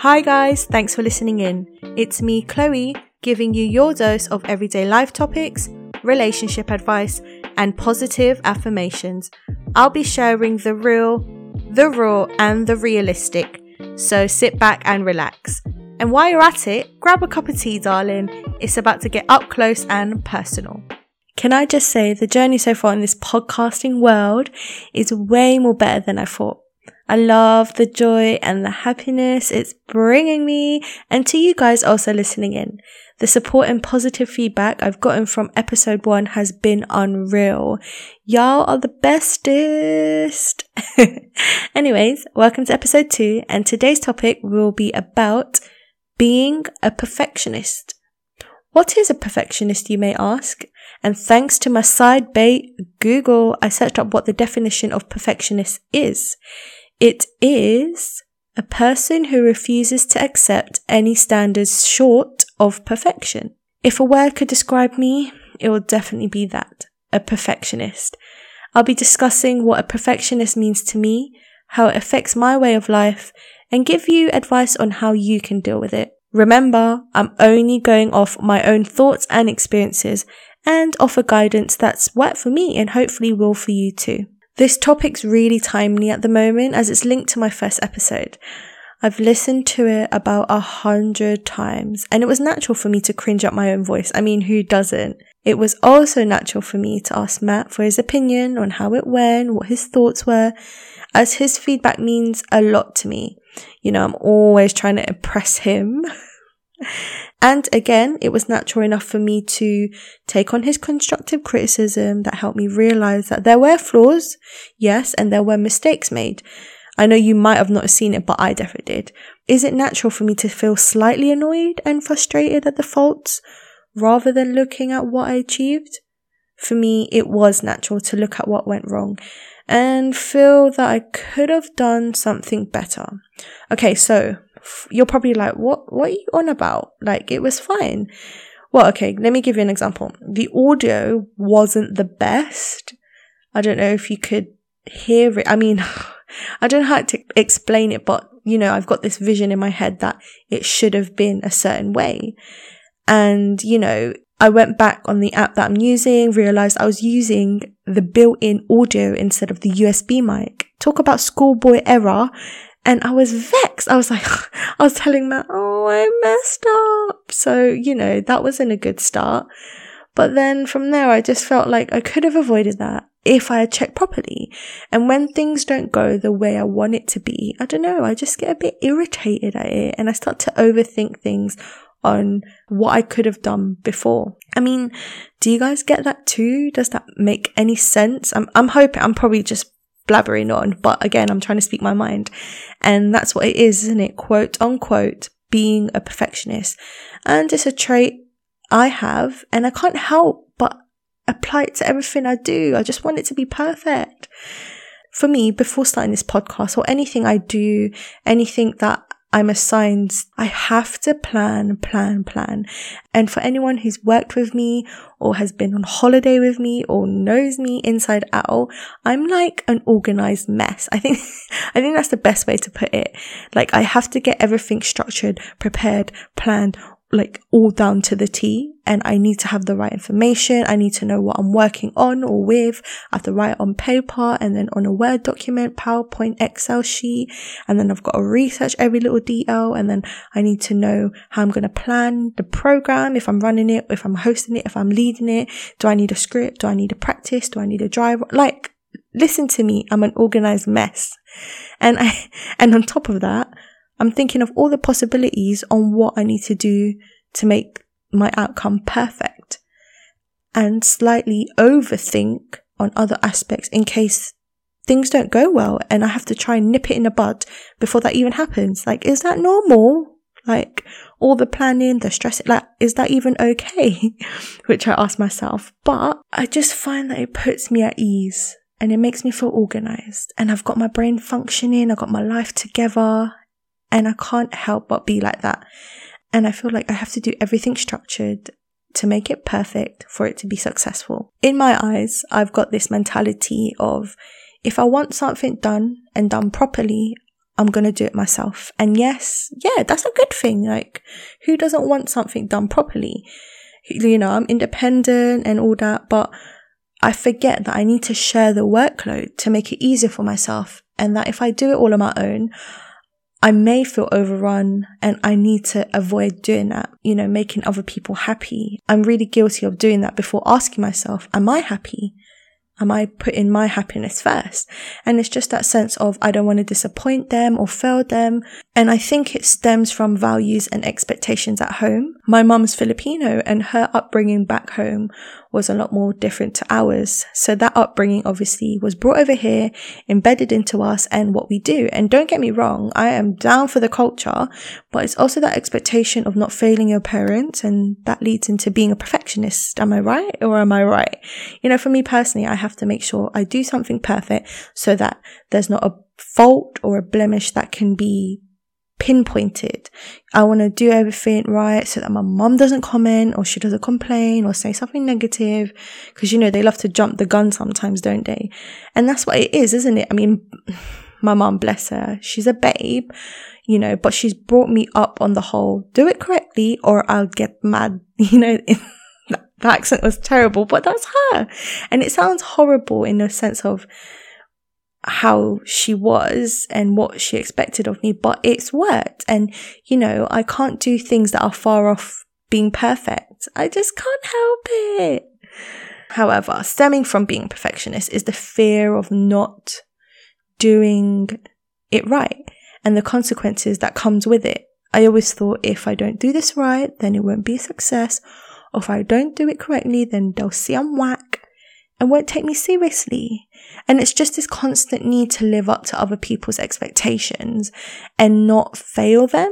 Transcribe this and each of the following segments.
Hi guys, thanks for listening in. It's me, Chloe, giving you your dose of everyday life topics, relationship advice, and positive affirmations. I'll be sharing the real, the raw, and the realistic. So sit back and relax. And while you're at it, grab a cup of tea, darling. It's about to get up close and personal. Can I just say the journey so far in this podcasting world is way more better than I thought. I love the joy and the happiness it's bringing me, and to you guys also listening in. The support and positive feedback I've gotten from episode 1 has been unreal. Y'all are the bestest. Anyways, welcome to episode 2, and today's topic will be about being a perfectionist. What is a perfectionist, you may ask? And thanks to my side bae, Google, I searched up what the definition of perfectionist is. It is a person who refuses to accept any standards short of perfection. If a word could describe me, it will definitely be that, a perfectionist. I'll be discussing what a perfectionist means to me, how it affects my way of life, and give you advice on how you can deal with it. Remember, I'm only going off my own thoughts and experiences and offer guidance that's worked for me and hopefully will for you too. This topic's really timely at the moment as it's linked to my first episode. I've listened to it about 100 times and it was natural for me to cringe at my own voice. I mean, who doesn't? It was also natural for me to ask Matt for his opinion on how it went, what his thoughts were, as his feedback means a lot to me. You know, I'm always trying to impress him. And again, it was natural enough for me to take on his constructive criticism that helped me realize that there were flaws, yes, and there were mistakes made. I know you might have not seen it, but I definitely did. Is it natural for me to feel slightly annoyed and frustrated at the faults rather than looking at what I achieved? For me, it was natural to look at what went wrong and feel that I could have done something better. Okay, so you're probably like, what are you on about? Like, it was fine. Well, okay, let me give you an example. The audio wasn't the best. I don't know if you could hear it. I mean, I don't know how to explain it, but you know, I've got this vision in my head that it should have been a certain way. And you know, I went back on the app that I'm using, realized I was using the built-in audio instead of the USB mic. Talk about schoolboy error. And I was vexed. I was like, I was telling Matt, oh, I messed up. So, you know, that wasn't a good start. But then from there, I just felt like I could have avoided that if I had checked properly. And when things don't go the way I want it to be, I don't know, I just get a bit irritated at it. And I start to overthink things on what I could have done before. I mean, do you guys get that too? Does that make any sense? I'm hoping, I'm probably just blabbering on, but again, I'm trying to speak my mind, and that's what it is, isn't it? Quote unquote, being a perfectionist. And it's a trait I have, and I can't help but apply it to everything I do. I just want it to be perfect. For me, before starting this podcast or anything I do, anything that I'm assigned, I have to plan. And for anyone who's worked with me or has been on holiday with me or knows me inside out, I'm like an organized mess. I think that's the best way to put it. Like, I have to get everything structured, prepared, planned, like all down to the T, and I need to have the right information. I need to know what I'm working on or with. I have to write it on paper and then on a Word document, PowerPoint, Excel sheet, and then I've got to research every little detail, and then I need to know how I'm going to plan the program, if I'm running it, if I'm hosting it, if I'm leading it. Do I need a script? Do I need a practice? Do I need a drive? Like, listen to me, I'm an organized mess. And on top of that, I'm thinking of all the possibilities on what I need to do to make my outcome perfect, and slightly overthink on other aspects in case things don't go well and I have to try and nip it in the bud before that even happens. Like, is that normal? Like, all the planning, the stress, like, is that even okay? Which I ask myself, but I just find that it puts me at ease and it makes me feel organized, and I've got my brain functioning, I've got my life together. And I can't help but be like that. And I feel like I have to do everything structured to make it perfect for it to be successful. In my eyes, I've got this mentality of, if I want something done and done properly, I'm going to do it myself. And yes, yeah, that's a good thing. Like, who doesn't want something done properly? You know, I'm independent and all that, but I forget that I need to share the workload to make it easier for myself, and that if I do it all on my own, I may feel overrun, and I need to avoid doing that, you know, making other people happy. I'm really guilty of doing that before asking myself, am I happy? Am I putting my happiness first? And it's just that sense of I don't want to disappoint them or fail them. And I think it stems from values and expectations at home. My mum's Filipino, and her upbringing back home was a lot more different to ours. So that upbringing obviously was brought over here, embedded into us and what we do. And don't get me wrong, I am down for the culture, but it's also that expectation of not failing your parents, and that leads into being a perfectionist. Am I right? Or am I right? You know, for me personally, I have to make sure I do something perfect so that there's not a fault or a blemish that can be pinpointed. I want to do everything right so that my mum doesn't comment, or she doesn't complain or say something negative, because, you know, they love to jump the gun sometimes, don't they? And that's what it is, isn't it? I mean, my mum, bless her, she's a babe, you know, but she's brought me up on the whole, do it correctly or I'll get mad, you know. The accent was terrible, but that's her. And it sounds horrible in the sense of how she was and what she expected of me, but it's worked. And, you know, I can't do things that are far off being perfect. I just can't help it. However, stemming from being a perfectionist is the fear of not doing it right and the consequences that comes with it. I always thought, if I don't do this right, then it won't be a success. Or if I don't do it correctly, then they'll see I'm whack and won't take me seriously. And it's just this constant need to live up to other people's expectations and not fail them.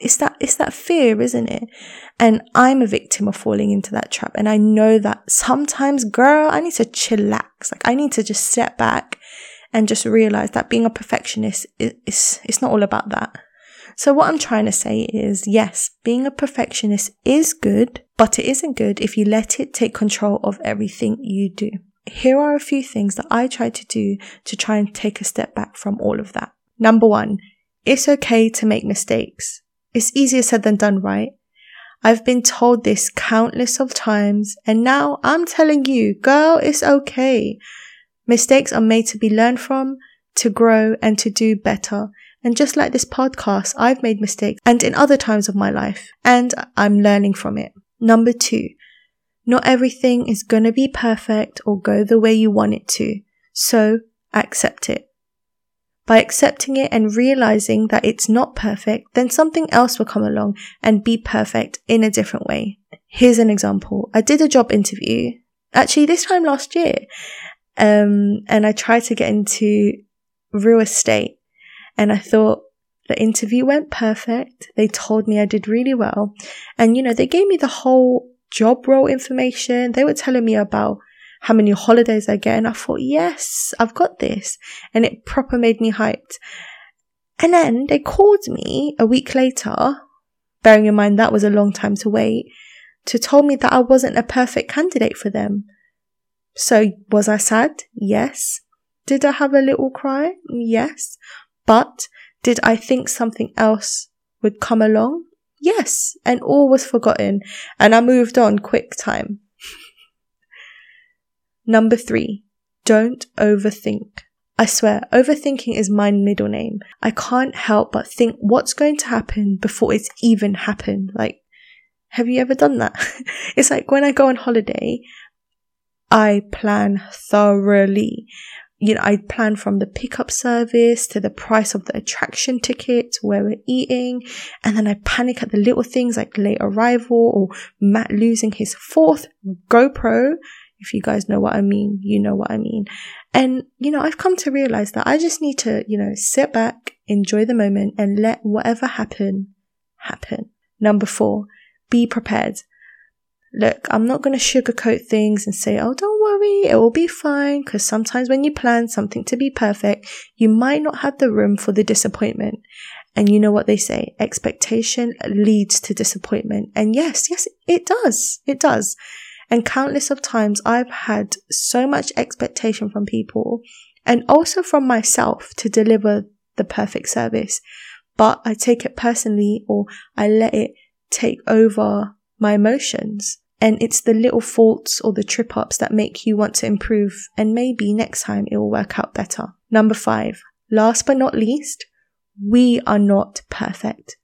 It's that fear, isn't it? And I'm a victim of falling into that trap. And I know that sometimes, girl, I need to chillax. Like, I need to just step back and just realize that being a perfectionist is not all about that. So what I'm trying to say is, yes, being a perfectionist is good, but it isn't good if you let it take control of everything you do. Here are a few things that I try to do to try and take a step back from all of that. Number one, it's okay to make mistakes. It's easier said than done, right? I've been told this countless of times, and now I'm telling you, girl, it's okay. Mistakes are made to be learned from, to grow, and to do better. And just like this podcast, I've made mistakes, and in other times of my life, and I'm learning from it. Number two, not everything is going to be perfect or go the way you want it to. So accept it. By accepting it and realizing that it's not perfect, then something else will come along and be perfect in a different way. Here's an example. I did a job interview, actually this time last year, and I tried to get into real estate. And I thought the interview went perfect. They told me I did really well. And, you know, they gave me the whole job role information. They were telling me about how many holidays I get. And I thought, yes, I've got this. And it proper made me hyped. And then they called me a week later, bearing in mind that was a long time to wait, to tell me that I wasn't a perfect candidate for them. So was I sad? Yes. Did I have a little cry? Yes. But did I think something else would come along? Yes, and all was forgotten, and I moved on quick time. Number three, don't overthink. I swear, overthinking is my middle name. I can't help but think what's going to happen before it's even happened. Like, have you ever done that? It's like when I go on holiday, I plan thoroughly. You know, I plan from the pickup service to the price of the attraction ticket to where we're eating. And then I panic at the little things like late arrival or Matt losing his fourth GoPro. If you guys know what I mean, you know what I mean. And, you know, I've come to realize that I just need to, you know, sit back, enjoy the moment, and let whatever happen. Number four, be prepared. Look, I'm not going to sugarcoat things and say, oh, don't worry, it will be fine. Because sometimes when you plan something to be perfect, you might not have the room for the disappointment. And you know what they say, expectation leads to disappointment. And yes, it does. It does. And countless of times I've had so much expectation from people, and also from myself, to deliver the perfect service, but I take it personally, or I let it take over my emotions. And it's the little faults or the trip ups that make you want to improve, and maybe next time it will work out better. Number 5, last but not least, we are not perfect.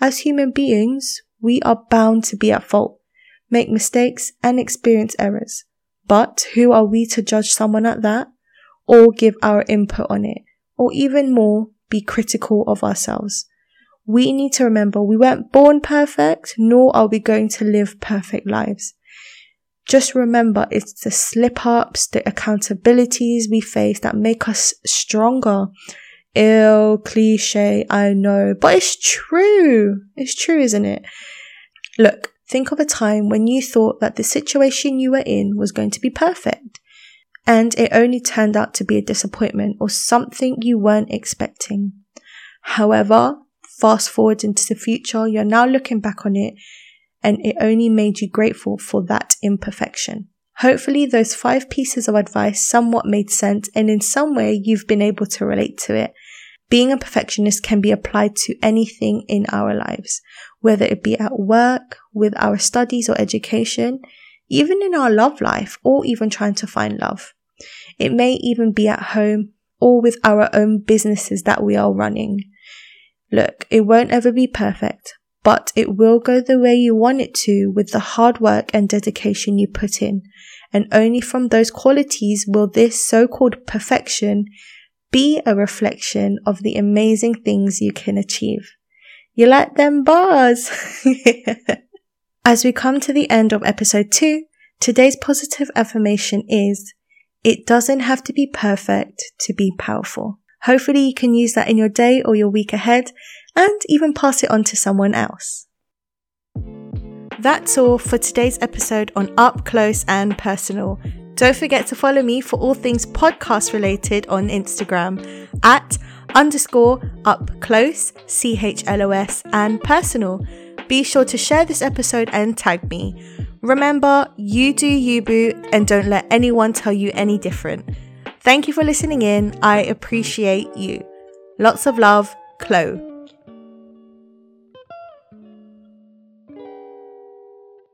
As human beings, we are bound to be at fault, make mistakes and experience errors. But who are we to judge someone at that, or give our input on it, or even more, be critical of ourselves? We need to remember we weren't born perfect, nor are we going to live perfect lives. Just remember, it's the slip-ups, the accountabilities we face that make us stronger. Ew, cliche, I know, but it's true. It's true, isn't it? Look, think of a time when you thought that the situation you were in was going to be perfect, and it only turned out to be a disappointment or something you weren't expecting. However, fast forward into the future, you're now looking back on it, and it only made you grateful for that imperfection. Hopefully those 5 pieces of advice somewhat made sense, and in some way you've been able to relate to it. Being a perfectionist can be applied to anything in our lives, whether it be at work, with our studies or education, even in our love life, or even trying to find love. It may even be at home or with our own businesses that we are running. Look, it won't ever be perfect, but it will go the way you want it to with the hard work and dedication you put in. And only from those qualities will this so-called perfection be a reflection of the amazing things you can achieve. You like them bars! As we come to the end of episode 2, today's positive affirmation is, it doesn't have to be perfect to be powerful. Hopefully you can use that in your day or your week ahead, and even pass it on to someone else. That's all for today's episode on Up Close and Personal. Don't forget to follow me for all things podcast related on Instagram at _upclose, CHLOS, and personal. Be sure to share this episode and tag me. Remember, you do you, boo, and don't let anyone tell you any different. Thank you for listening in. I appreciate you. Lots of love, Chloe.